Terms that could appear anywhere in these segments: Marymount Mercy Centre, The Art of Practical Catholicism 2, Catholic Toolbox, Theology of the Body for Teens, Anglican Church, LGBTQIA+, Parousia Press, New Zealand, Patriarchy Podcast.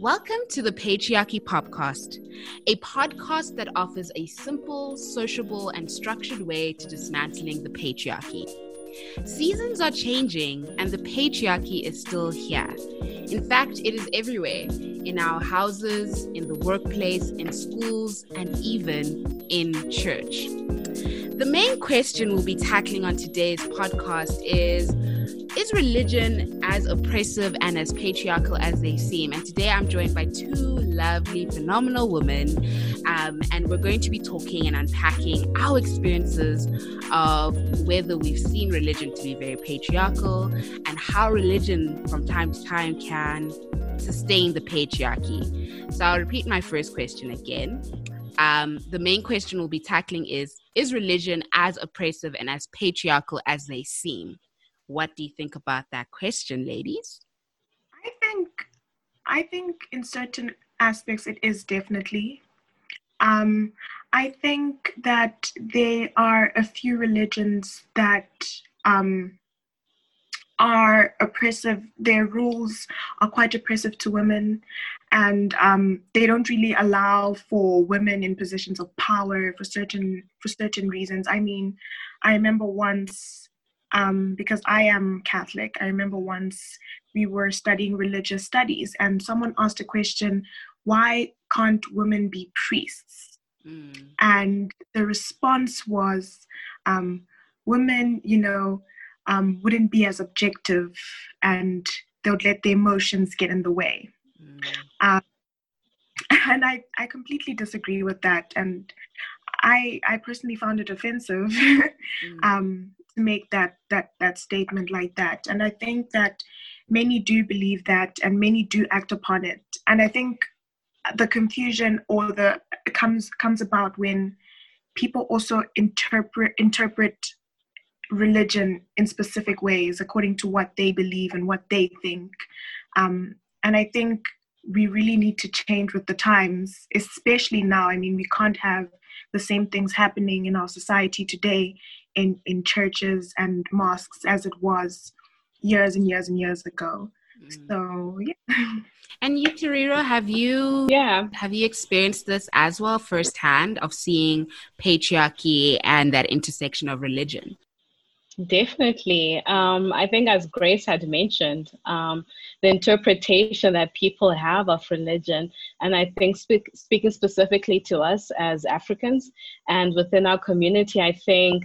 Welcome to the Patriarchy Podcast, a podcast that offers a simple, sociable, and structured way to dismantling the patriarchy. Seasons are changing, and the patriarchy is still here. In fact, it is everywhere, in our houses, in the workplace, in schools, and even in church. The main question we'll be tackling on today's podcast is religion as oppressive and as patriarchal as they seem? And today I'm joined by two lovely, phenomenal women, and we're going to be talking and unpacking our experiences of whether we've seen religion to be very patriarchal and how religion from time to time can sustain the patriarchy. So I'll repeat my first question again. The main question we'll be tackling is religion as oppressive and as patriarchal as they seem? What do you think about that question, ladies? I think in certain aspects it is definitely. I think that there are a few religions that are oppressive. Their rules are quite oppressive to women, and they don't really allow for women in positions of power for certain reasons. I mean, I remember once. Because I am Catholic, I remember once we were studying religious studies and someone asked a question, why can't women be priests? Mm. And the response was, women, wouldn't be as objective and they would let their emotions get in the way. Mm. And I completely disagree with that. And I personally found it offensive. Make that statement like that. And I think that many do believe that and many do act upon it. And I think the confusion or the comes about when people also interpret religion in specific ways according to what they believe and what they think. And I think we really need to change with the times, especially now. I mean, we can't have the same things happening in our society today in churches and mosques as it was years and years and years ago. Mm. So, yeah. And you, Kiriro, have you experienced this as well firsthand of seeing patriarchy and that intersection of religion? Definitely. I think as Grace had mentioned, the interpretation that people have of religion, and I think speaking specifically to us as Africans and within our community, I think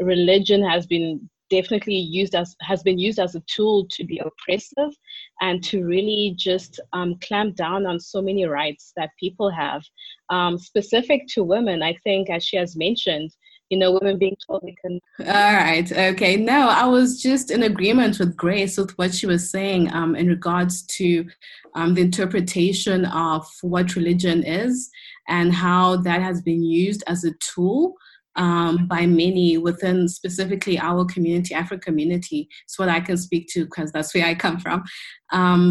religion has been used as a tool to be oppressive and to really just clamp down on so many rights that people have. Specific to women, I think, as she has mentioned, women being told they can. All right. Okay. No, I was just in agreement with Grace with what she was saying in regards to the interpretation of what religion is and how that has been used as a tool by many within specifically our community, African community. It's what I can speak to because that's where I come from.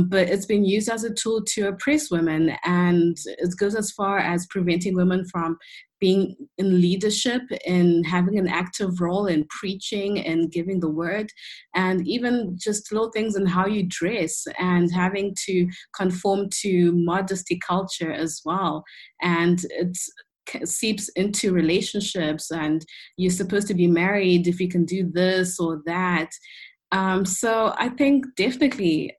But it's been used as a tool to oppress women, and it goes as far as preventing women from being in leadership and having an active role in preaching and giving the word, and even just little things in how you dress and having to conform to modesty culture as well. And it seeps into relationships, and you're supposed to be married if you can do this or that. So I think definitely,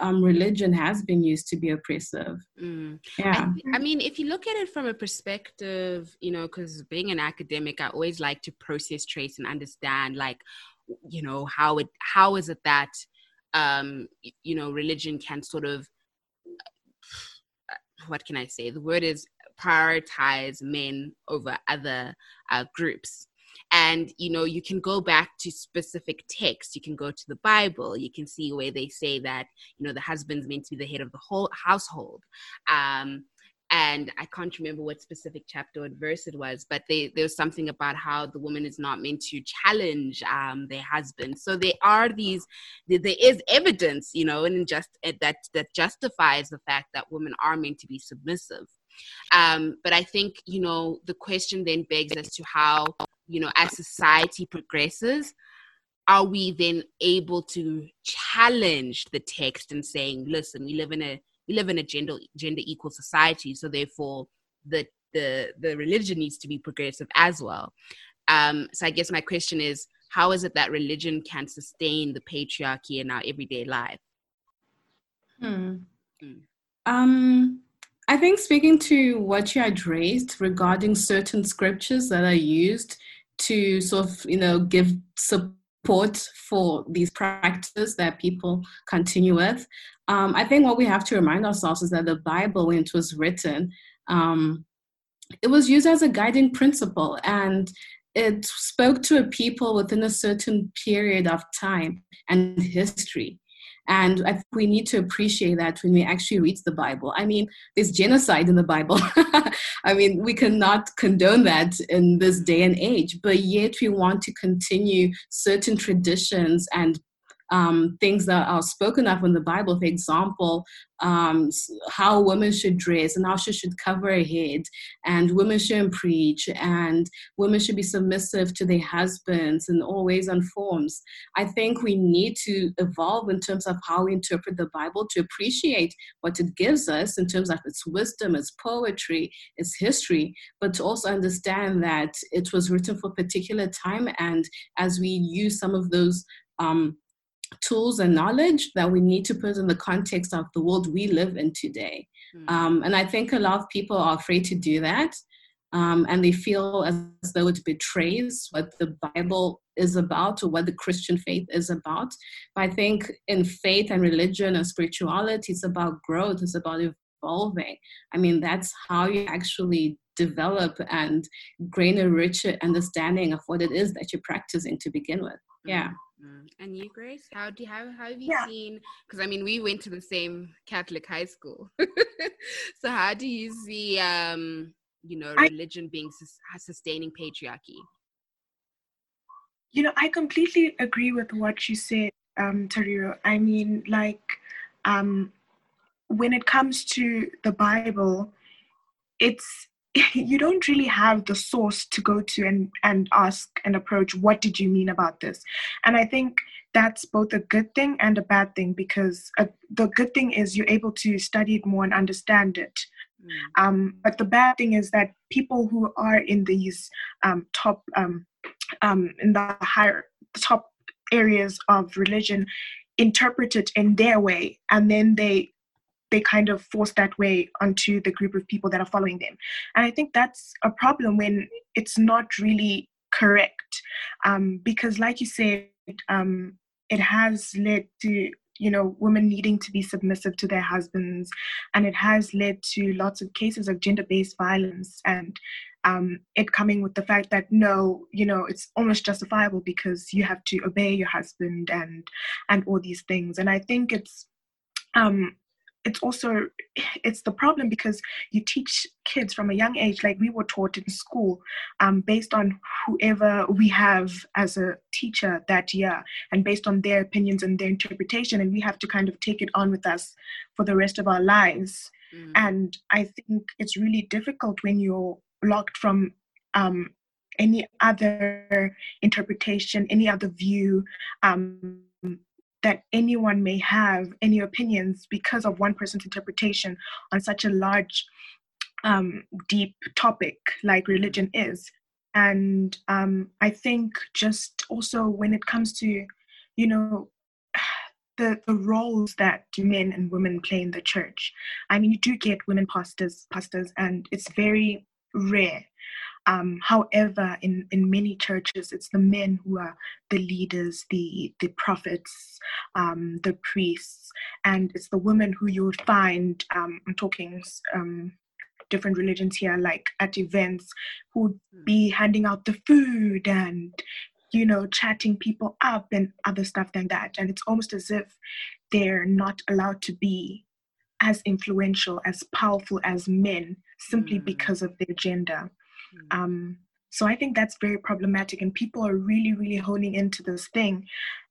religion has been used to be oppressive. Mm. Yeah. I mean, if you look at it from a perspective, because being an academic, I always like to process, trace, and understand, how is it that, religion can sort of, what can I say? The word is prioritize men over other groups. And, you can go back to specific texts. You can go to the Bible. You can see where they say that, the husband's meant to be the head of the whole household. And I can't remember what specific chapter or verse it was, but there was something about how the woman is not meant to challenge their husband. So there is evidence, and just that justifies the fact that women are meant to be submissive. But I think, the question then begs as to how, as society progresses, are we then able to challenge the text and saying, listen, we live in a gender equal society, so therefore the religion needs to be progressive as well. So I guess my question is, how is it that religion can sustain the patriarchy in our everyday life? I think speaking to what you had raised regarding certain scriptures that are used to sort of, give support for these practices that people continue with, I think what we have to remind ourselves is that the Bible, when it was written, it was used as a guiding principle, and it spoke to a people within a certain period of time and history. And I think we need to appreciate that when we actually read the Bible. I mean, there's genocide in the Bible. I mean, we cannot condone that in this day and age, but yet we want to continue certain traditions and things that are spoken of in the Bible. For example, how women should dress and how she should cover her head, and women shouldn't preach, and women should be submissive to their husbands in all ways and forms. I think we need to evolve in terms of how we interpret the Bible to appreciate what it gives us in terms of its wisdom, its poetry, its history, but to also understand that it was written for a particular time, and as we use some of those tools and knowledge, that we need to put in the context of the world we live in today. And I think a lot of people are afraid to do that, and they feel as though it betrays what the Bible is about or what the Christian faith is about. But I think in faith and religion and spirituality, it's about growth, it's about evolving. I mean, that's how you actually develop and gain a richer understanding of what it is that you're practicing to begin with. Yeah. And you, Grace, how have you seen, because I mean, we went to the same Catholic high school. So how do you see, religion being sustaining patriarchy? I completely agree with what you said, Tariro. I mean, when it comes to the Bible, it's, you don't really have the source to go to and ask and approach, what did you mean about this? And I think that's both a good thing and a bad thing, because the good thing is you're able to study it more and understand it. But the bad thing is that people who are in these top areas of religion interpret it in their way, and then they kind of force that way onto the group of people that are following them. And I think that's a problem when it's not really correct. Because like you said, it has led to, women needing to be submissive to their husbands. And it has led to lots of cases of gender-based violence, and it coming with the fact that, no, it's almost justifiable because you have to obey your husband and all these things. And I think it's the problem, because you teach kids from a young age, like we were taught in school, based on whoever we have as a teacher that year, and based on their opinions and their interpretation, and we have to kind of take it on with us for the rest of our lives. And I think it's really difficult when you're locked from any other interpretation, any other view, that anyone may have any opinions because of one person's interpretation on such a large, deep topic like religion is. And I think just also when it comes to, the roles that men and women play in the church. I mean, you do get women pastors, and it's very rare. However, in many churches, it's the men who are the leaders, the prophets, the priests, and it's the women who you'll find, I'm talking different religions here, like at events, who'd be handing out the food and, chatting people up and other stuff than that. And it's almost as if they're not allowed to be as influential, as powerful as men, simply because of their gender. So I think that's very problematic, and people are really, really honing into this thing.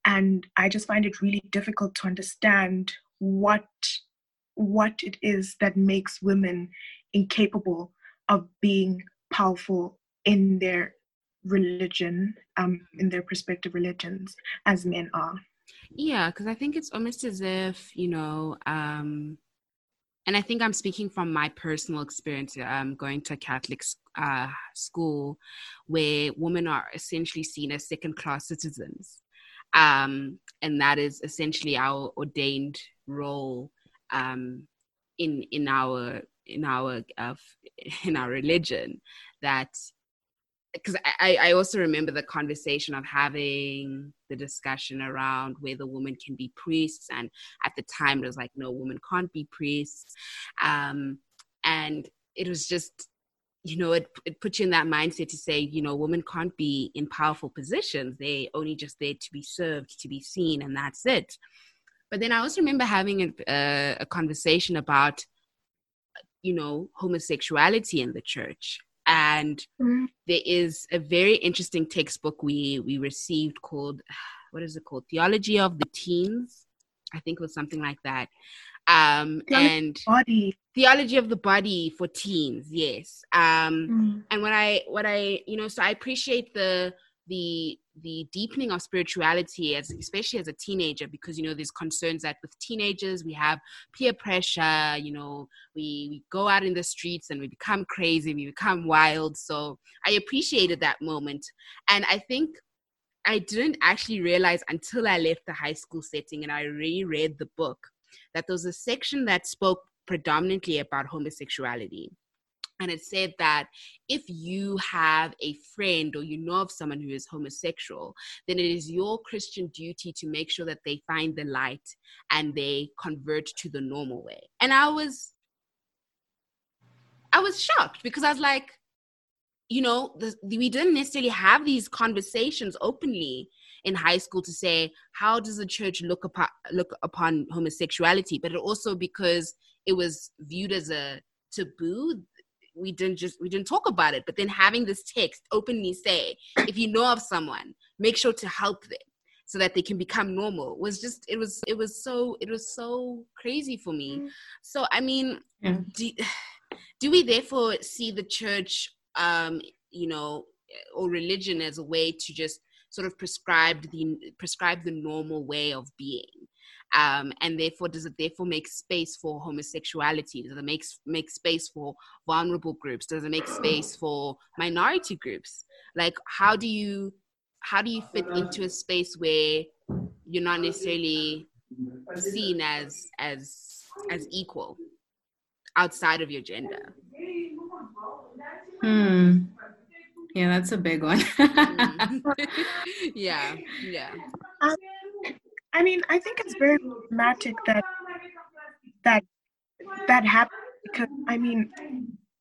And I just find it really difficult to understand what it is that makes women incapable of being powerful in their religion, in their respective religions, as men are. Yeah, because I think it's almost as if, you know, and I think I'm speaking from my personal experience, going to a Catholic school where women are essentially seen as second-class citizens. And that is essentially our ordained role in our religion. That, because I also remember the conversation of having the discussion around whether women can be priests, and at the time it was like, no, women can't be priests, and it was just, you know, it puts you in that mindset to say, you know, women can't be in powerful positions, they only just there to be served, to be seen, and that's it. But then I also remember having a conversation about, you know, homosexuality in the church. And there is a very interesting textbook we received called, what is it called? Theology of the Teens. I think it was something like that. Theology of the Body for Teens. Yes. And what I, you know, so I appreciate the deepening of spirituality, especially as a teenager, because, you know, there's concerns that with teenagers we have peer pressure, you know, we go out in the streets and we become crazy, we become wild. So I appreciated that moment. And I think I didn't actually realize until I left the high school setting and I reread the book that there was a section that spoke predominantly about homosexuality. And it said that if you have a friend or you know of someone who is homosexual, then it is your Christian duty to make sure that they find the light and they convert to the normal way. And I was shocked, because I was like, you know, we didn't necessarily have these conversations openly in high school to say, how does the church look upon homosexuality? But it also, because it was viewed as a taboo, we didn't talk about it. But then having this text openly say, if you know of someone, make sure to help them so that they can become normal, was just, it was so crazy for me. So, I mean, yeah. Do we therefore see the church, you know, or religion as a way to just sort of prescribe the normal way of being? And therefore, does it therefore make space for homosexuality? Does it make space for vulnerable groups? Does it make space for minority groups? Like, how do you fit into a space where you're not necessarily seen as equal outside of your gender? Yeah, that's a big one. Yeah. I mean, I think it's very problematic that happens, because, I mean,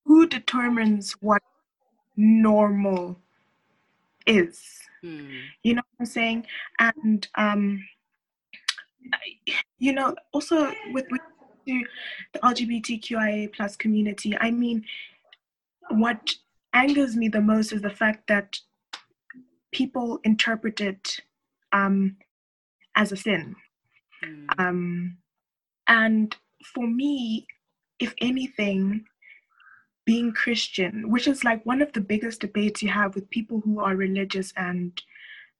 who determines what normal is? You know what I'm saying? And, you know, also with the LGBTQIA+ community, I mean, what angers me the most is the fact that people interpret it as a sin. And for me, if anything, being Christian, which is like one of the biggest debates you have with people who are religious and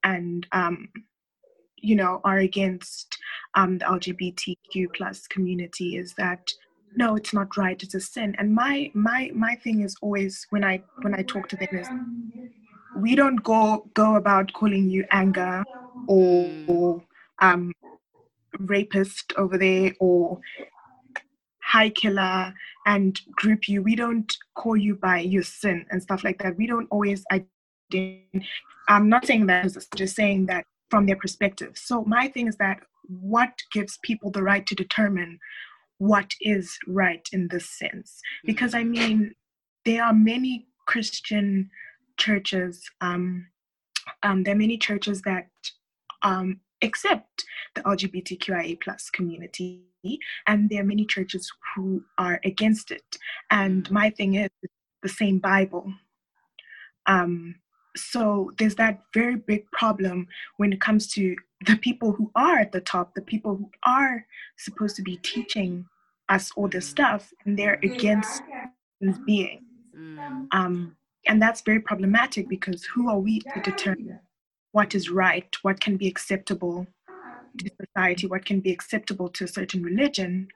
you know, are against the LGBTQ+ community, is that no, it's not right, it's a sin. And my thing is always, when I talk to them, is we don't go about calling you anger or rapist over there, or high killer, and group you. We don't call you by your sin and stuff like that. We don't always identify. I'm not saying that, just saying that from their perspective. So my thing is that what gives people the right to determine what is right in this sense? Because, I mean, there are many Christian churches, that accept the LGBTQIA+ community, and there are many churches who are against it. And my thing is, it's the same Bible. So there's that very big problem when it comes to the people who are at the top, the people who are supposed to be teaching us all this stuff, and they're against being. And that's very problematic, because who are we to determine what is right, what can be acceptable to society, what can be acceptable to a certain religion,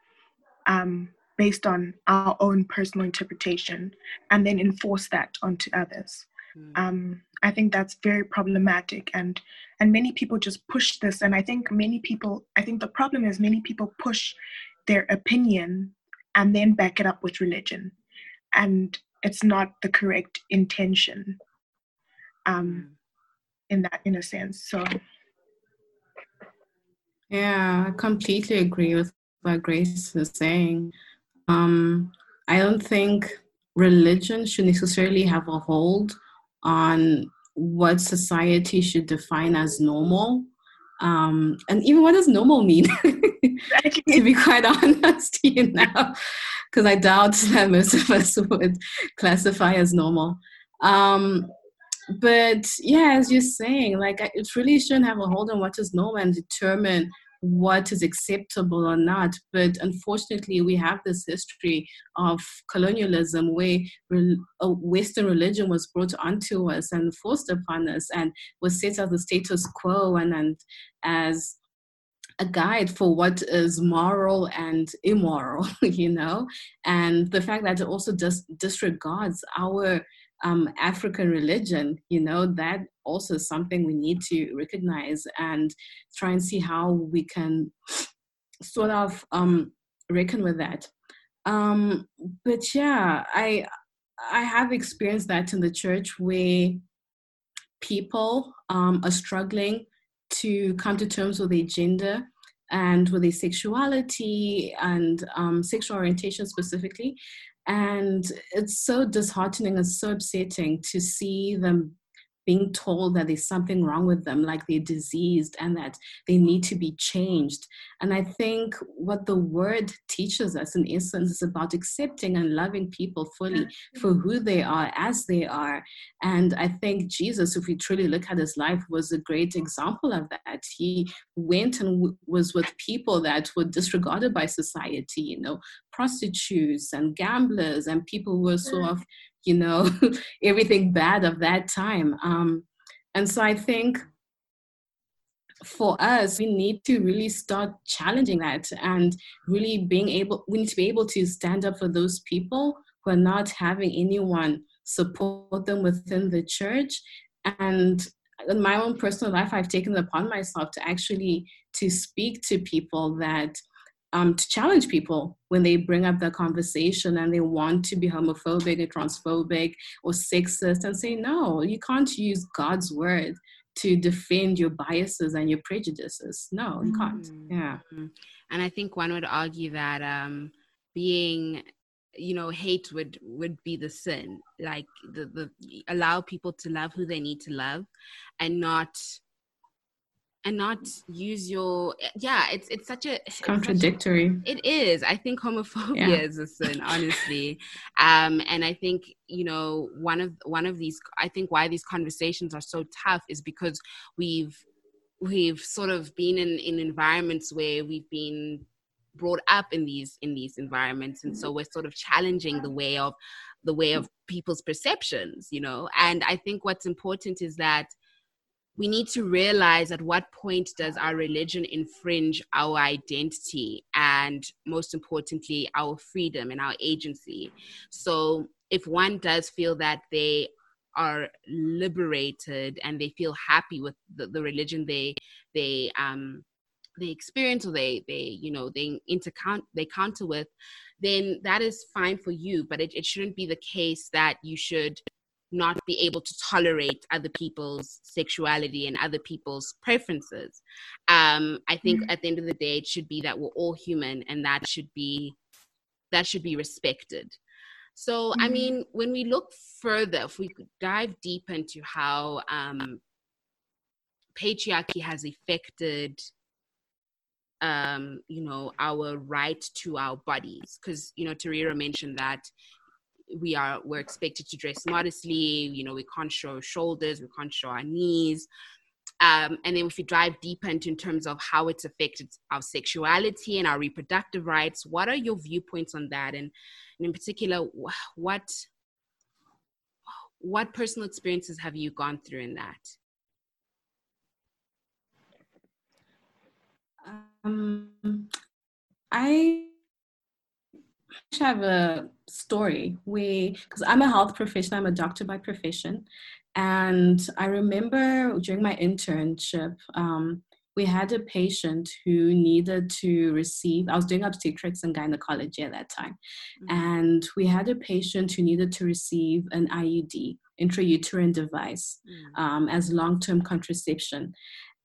based on our own personal interpretation, and then enforce that onto others. I think that's very problematic, and many people just push this. And I think the problem is many people push their opinion and then back it up with religion, and it's not the correct intention in a sense. So yeah, I completely agree with what Grace is saying. I don't think religion should necessarily have a hold on what society should define as normal, and even what does normal mean? To be quite honest, because I doubt that most of us would classify as normal. But yeah, as you're saying, like, it really shouldn't have a hold on what is normal and determine what is acceptable or not. But unfortunately, we have this history of colonialism where Western religion was brought onto us and forced upon us and was set as the status quo and as a guide for what is moral and immoral, and the fact that it also disregards our African religion, that also is something we need to recognize and try and see how we can sort of reckon with that. But yeah, I have experienced that in the church where people are struggling to come to terms with their gender and with their sexuality and sexual orientation specifically. And it's so disheartening and so upsetting to see them being told that there's something wrong with them, like they're diseased and that they need to be changed. And I think what the word teaches us, in essence, is about accepting and loving people fully for who they are, as they are. And I think Jesus, if we truly look at his life, was a great example of that. He went and was with people that were disregarded by society, prostitutes and gamblers and people who were sort of, everything bad of that time. And so I think for us, we need to really start challenging that and really we need to be able to stand up for those people who are not having anyone support them within the church. And in my own personal life, I've taken it upon myself to actually to speak to people that to challenge people when they bring up the conversation and they want to be homophobic or transphobic or sexist, and say, no, you can't use God's word to defend your biases and your prejudices. No, you can't. Yeah. And I think one would argue that being, hate would be the sin, like the allow people to love who they need to love and not use your, it's such a... contradictory. It is. I think homophobia is a sin, honestly. And I think, one of these, I think why these conversations are so tough is because we've sort of been in environments where we've been brought up in these environments. And so we're sort of challenging the way of people's perceptions, And I think what's important is that we need to realize at what point does our religion infringe our identity and, most importantly, our freedom and our agency. So if one does feel that they are liberated and they feel happy with the religion they experience or they counter with, then that is fine for you. But it shouldn't be the case that you should not be able to tolerate other people's sexuality and other people's preferences. I think at the end of the day, it should be that we're all human, and that should be respected. So, I mean, when we look further, if we could dive deep into how patriarchy has affected our right to our bodies, because Tarira mentioned that we're expected to dress modestly, we can't show shoulders, we can't show our knees. And then if you dive deeper into in terms of how it's affected our sexuality and our reproductive rights, what are your viewpoints on that? And in particular, what what personal experiences have you gone through in that? I have a story where, because I'm a health professional, I'm a doctor by profession. And I remember during my internship, we had a patient who needed to receive, I was doing obstetrics and gynecology at that time. Mm-hmm. And we had a patient who needed to receive an IUD, intrauterine device, mm-hmm. As long-term contraception.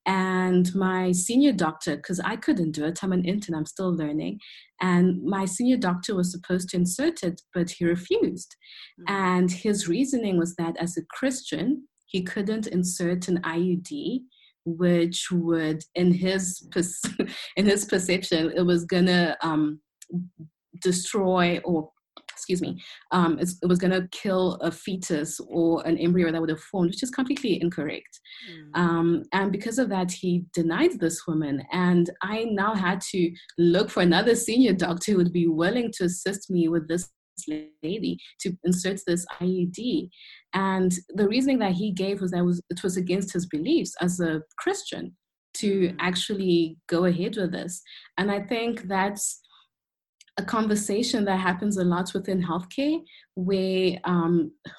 And my senior doctor, because I couldn't do it, I'm an intern, I'm still learning. And my senior doctor was supposed to insert it, but he refused. Mm-hmm. And his reasoning was that as a Christian, he couldn't insert an IUD, which would, in his perception, it was gonna destroy or, it was going to kill a fetus or an embryo that would have formed, which is completely incorrect. Mm. And because of that, he denied this woman. And I now had to look for another senior doctor who would be willing to assist me with this lady to insert this IUD. And the reasoning that he gave was that it was against his beliefs as a Christian to actually go ahead with this. And I think that's a conversation that happens a lot within healthcare, where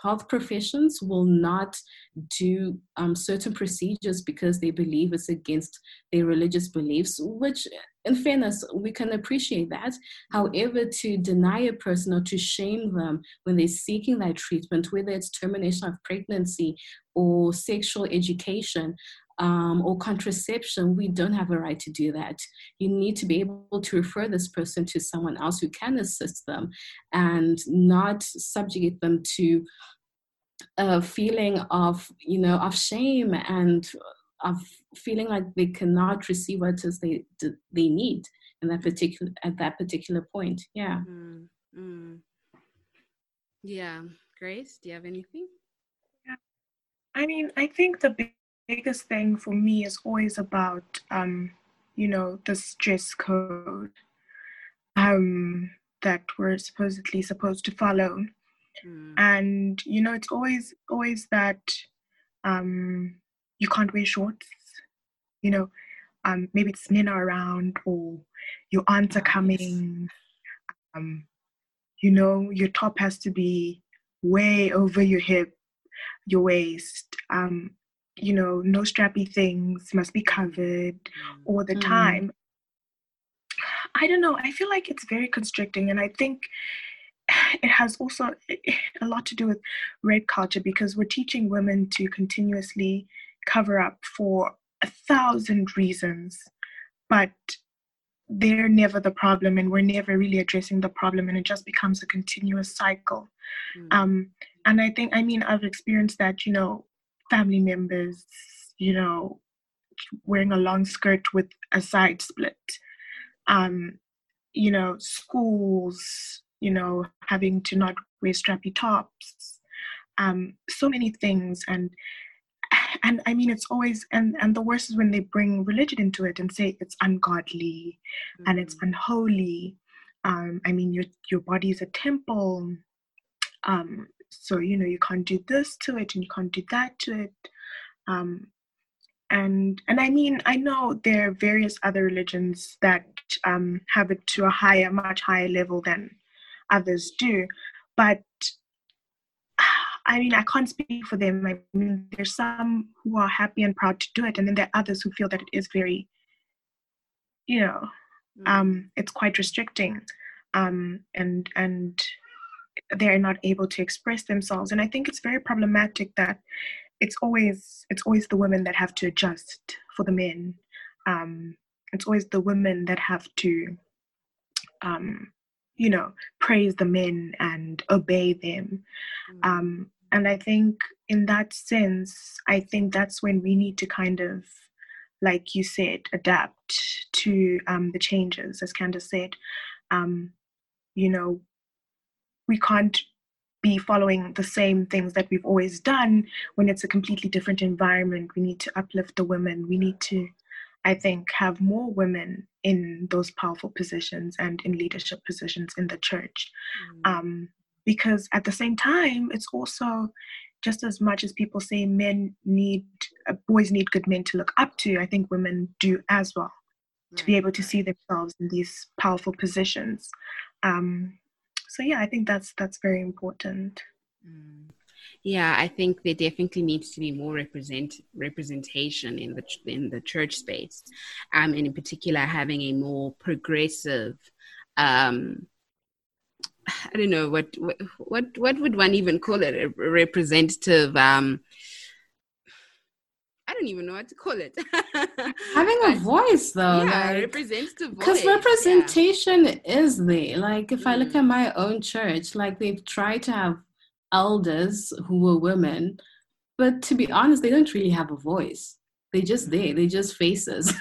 health professions will not do certain procedures because they believe it's against their religious beliefs, which in fairness, we can appreciate that. However, to deny a person or to shame them when they're seeking that treatment, whether it's termination of pregnancy or sexual education, or contraception, we don't have a right to do that. You need to be able to refer this person to someone else who can assist them and not subjugate them to a feeling of, of shame and of feeling like they cannot receive what it is they need in that particular point. Yeah. Mm-hmm. Yeah. Grace, do you have anything? Yeah. I mean, I think the biggest thing for me is always about, this dress code that we're supposed to follow. Mm. And, it's always that you can't wear shorts, maybe it's men are around or your aunts are coming, your top has to be way over your hip, your waist, no strappy things must be covered all the time. I don't know. I feel like it's very constricting. And I think it has also a lot to do with rape culture, because we're teaching women to continuously cover up for 1,000 reasons, but they're never the problem and we're never really addressing the problem, and it just becomes a continuous cycle. And I think, I've experienced that, family members, wearing a long skirt with a side split, schools, having to not wear strappy tops, so many things. And I mean, it's always, and the worst is when they bring religion into it and say it's ungodly and it's unholy. Your body is a temple. So, you can't do this to it and you can't do that to it. And I mean, I know there are various other religions that have it to a much higher level than others do. But, I can't speak for them. I mean, there's some who are happy and proud to do it. And then there are others who feel that it is very, it's quite restricting. And they're not able to express themselves. And I think it's very problematic that it's always the women that have to adjust for the men. It's always the women that have to, praise the men and obey them. And I think in that sense, I think that's when we need to kind of, like you said, adapt to the changes, as Candace said. We can't be following the same things that we've always done when it's a completely different environment. We need to uplift the women. We need to, I think, have more women in those powerful positions and in leadership positions in the church. Because at the same time, it's also, just as much as people say men need, boys need good men to look up to, I think women do as well, to be able to see themselves in these powerful positions. So yeah, I think that's very important. Yeah, I think there definitely needs to be more representation in the church space, and in particular having a more progressive, I don't know what would one even call it, a representative. I don't even know what to call it. Having a voice, though. Yeah, like, representative voice. Because representation is there. Like, if I look at my own church, like, they've tried to have elders who were women, but to be honest, they don't really have a voice. They're just there. They're just faces.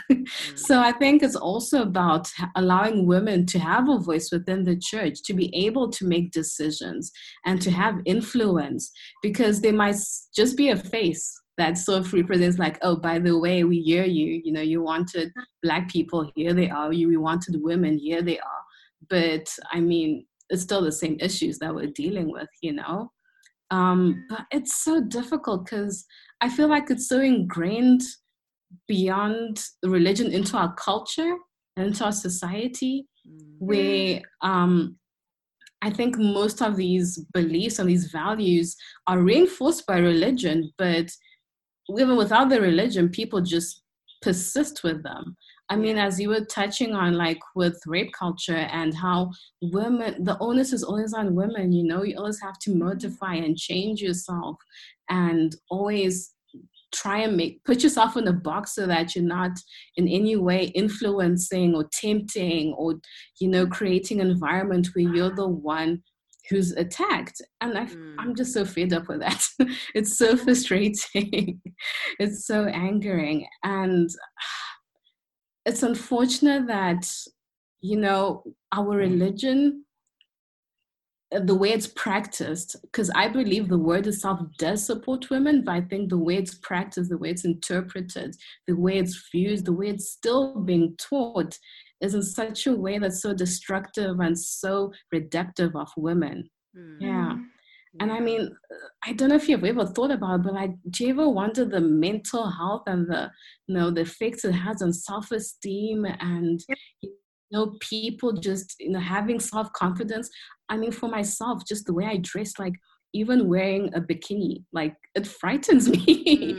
So I think it's also about allowing women to have a voice within the church, to be able to make decisions and to have influence, because they might just be a face that sort of represents like, oh, by the way, we hear you, you know, you wanted Black people, here they are, we wanted women, here they are. But I mean, it's still the same issues that we're dealing with, you know. But it's so difficult because I feel like it's so ingrained beyond religion into our culture and into our society, where I think most of these beliefs and these values are reinforced by religion, but even without the religion, people just persist with them. I mean, as you were touching on, like with rape culture and how women, the onus is always on women, you know, you always have to modify and change yourself and always try and put yourself in a box so that you're not in any way influencing or tempting or, you know, creating an environment where you're the one who's attacked. And I'm just so fed up with that. It's so frustrating. It's so angering. And it's unfortunate that, you know, our religion, the way it's practiced, because I believe the word itself does support women, but I think the way it's practiced, the way it's interpreted, the way it's viewed, the way it's still being taught is in such a way that's so destructive and so reductive of women. Yeah. And I mean, I don't know if you've ever thought about it, but like, do you ever wonder the mental health and the, you know, the effects it has on self-esteem and, you know, people just, you know, having self-confidence? I mean, for myself, just the way I dress, like even wearing a bikini, like it frightens me,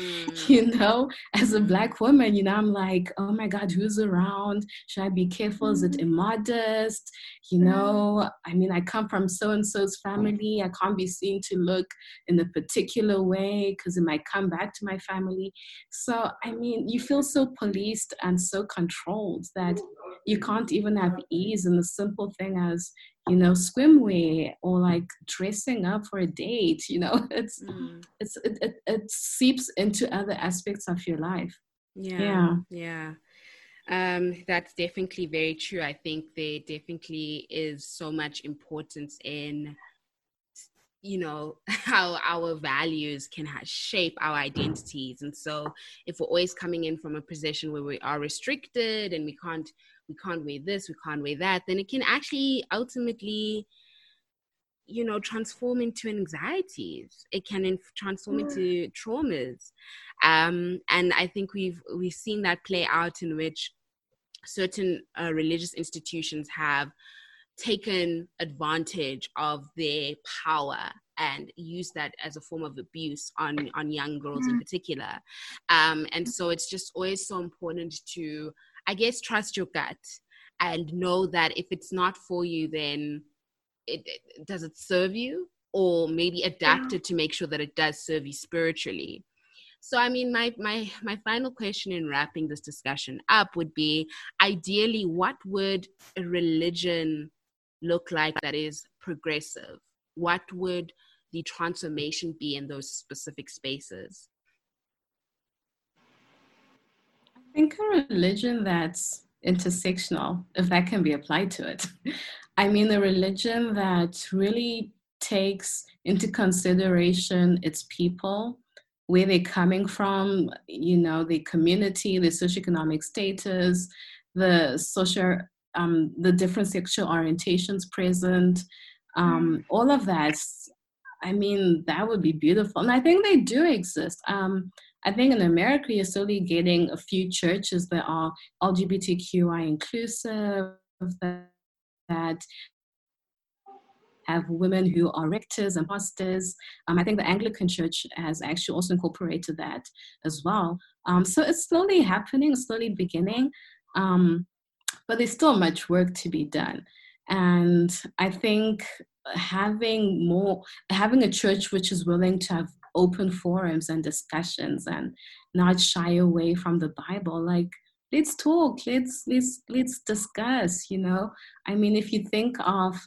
you know, as a Black woman, you know, I'm like, oh my God, who's around? Should I be careful? Is it immodest? You know, I mean, I come from so-and-so's family. I can't be seen to look in a particular way because it might come back to my family. So, I mean, you feel so policed and so controlled that you can't even have ease in the simple thing as, you know, swimwear or like dressing up for a date, you know, it seeps into other aspects of your life. Yeah. That's definitely very true. I think there definitely is so much importance in, you know, how our values can shape our identities. And so if we're always coming in from a position where we are restricted and we can't wear this, we can't wear that, then it can actually ultimately, you know, transform into anxieties. It can transform into traumas. And I think we've seen that play out in which certain religious institutions have taken advantage of their power and use that as a form of abuse on young girls in particular. And so it's just always so important to, I guess, trust your gut and know that if it's not for you, then does it serve you, or maybe adapt it to make sure that it does serve you spiritually. So, I mean, my final question in wrapping this discussion up would be, ideally, what would a religion look like that is progressive? What would the transformation be in those specific spaces? I think a religion that's intersectional, if that can be applied to it. I mean, a religion that really takes into consideration its people, where they're coming from, you know, the community, the socioeconomic status, the different sexual orientations present, all of that. I mean, that would be beautiful. And I think they do exist. I think in America, you're slowly getting a few churches that are LGBTQI inclusive, that have women who are rectors and pastors. I think the Anglican Church has actually also incorporated that as well. So it's slowly happening, slowly beginning, but there's still much work to be done. And I think having a church which is willing to have open forums and discussions and not shy away from the Bible, like, let's talk, let's discuss, you know. I mean, if you think of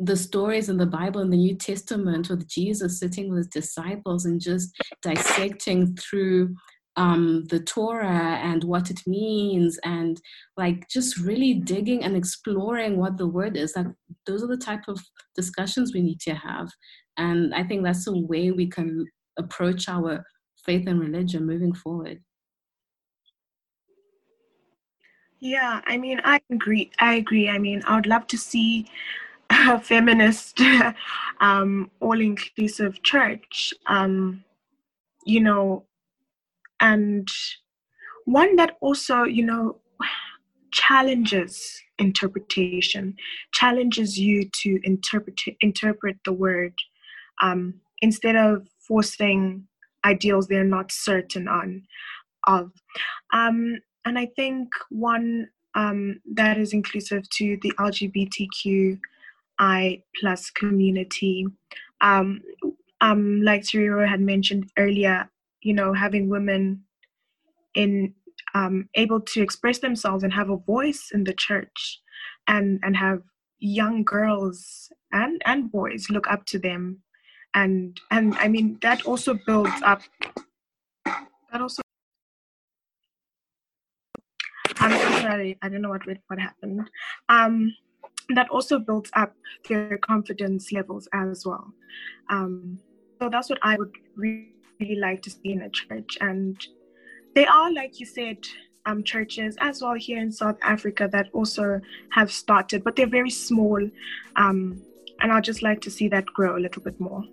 the stories in the Bible in the New Testament with Jesus sitting with his disciples and just dissecting through the Torah and what it means, and like just really digging and exploring what the word is, like those are the type of discussions we need to have. And I think that's the way we can approach our faith and religion moving forward. Yeah, I mean, I agree. I mean, I would love to see a feminist, all-inclusive church, you know, and one that also, you know, challenges interpretation, challenges you to interpret the word, instead of forcing ideals they're not certain of. And I think one that is inclusive to the LGBTQI plus community, like Terero had mentioned earlier, you know, having women in able to express themselves and have a voice in the church, and have young girls and boys look up to them, and I mean that also builds up. That also. I'm so sorry, I don't know what happened. That also builds up their confidence levels as well. So that's what I would really like to see in a church. And there are, like you said, churches as well here in South Africa that also have started, but they're very small. And I'd just like to see that grow a little bit more.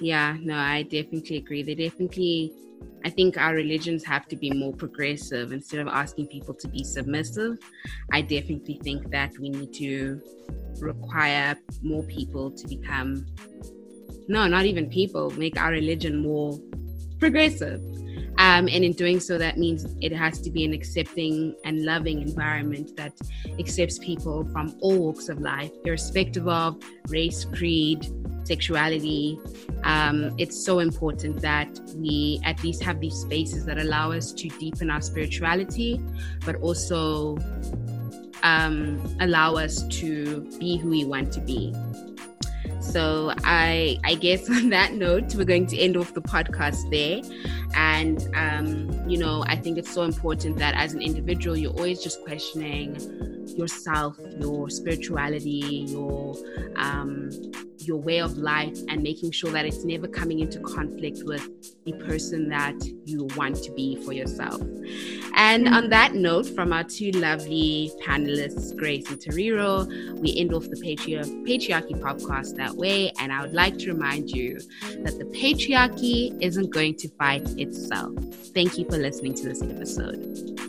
Yeah, no, I definitely agree. I think our religions have to be more progressive instead of asking people to be submissive. I definitely think that we need to require more people to become, no, not even people, make our religion more progressive. And in doing so, that means it has to be an accepting and loving environment that accepts people from all walks of life, irrespective of race, creed, sexuality. It's so important that we at least have these spaces that allow us to deepen our spirituality, but also allow us to be who we want to be. So I guess on that note, we're going to end off the podcast there. And, you know, I think it's so important that as an individual, you're always just questioning yourself, your spirituality, your way of life, and making sure that it's never coming into conflict with the person that you want to be for yourself. And on that note, from our two lovely panelists, Grace and Terero, we end off the Patriarchy podcast that way. And I would like to remind you that the patriarchy isn't going to fight itself. Thank you for listening to this episode.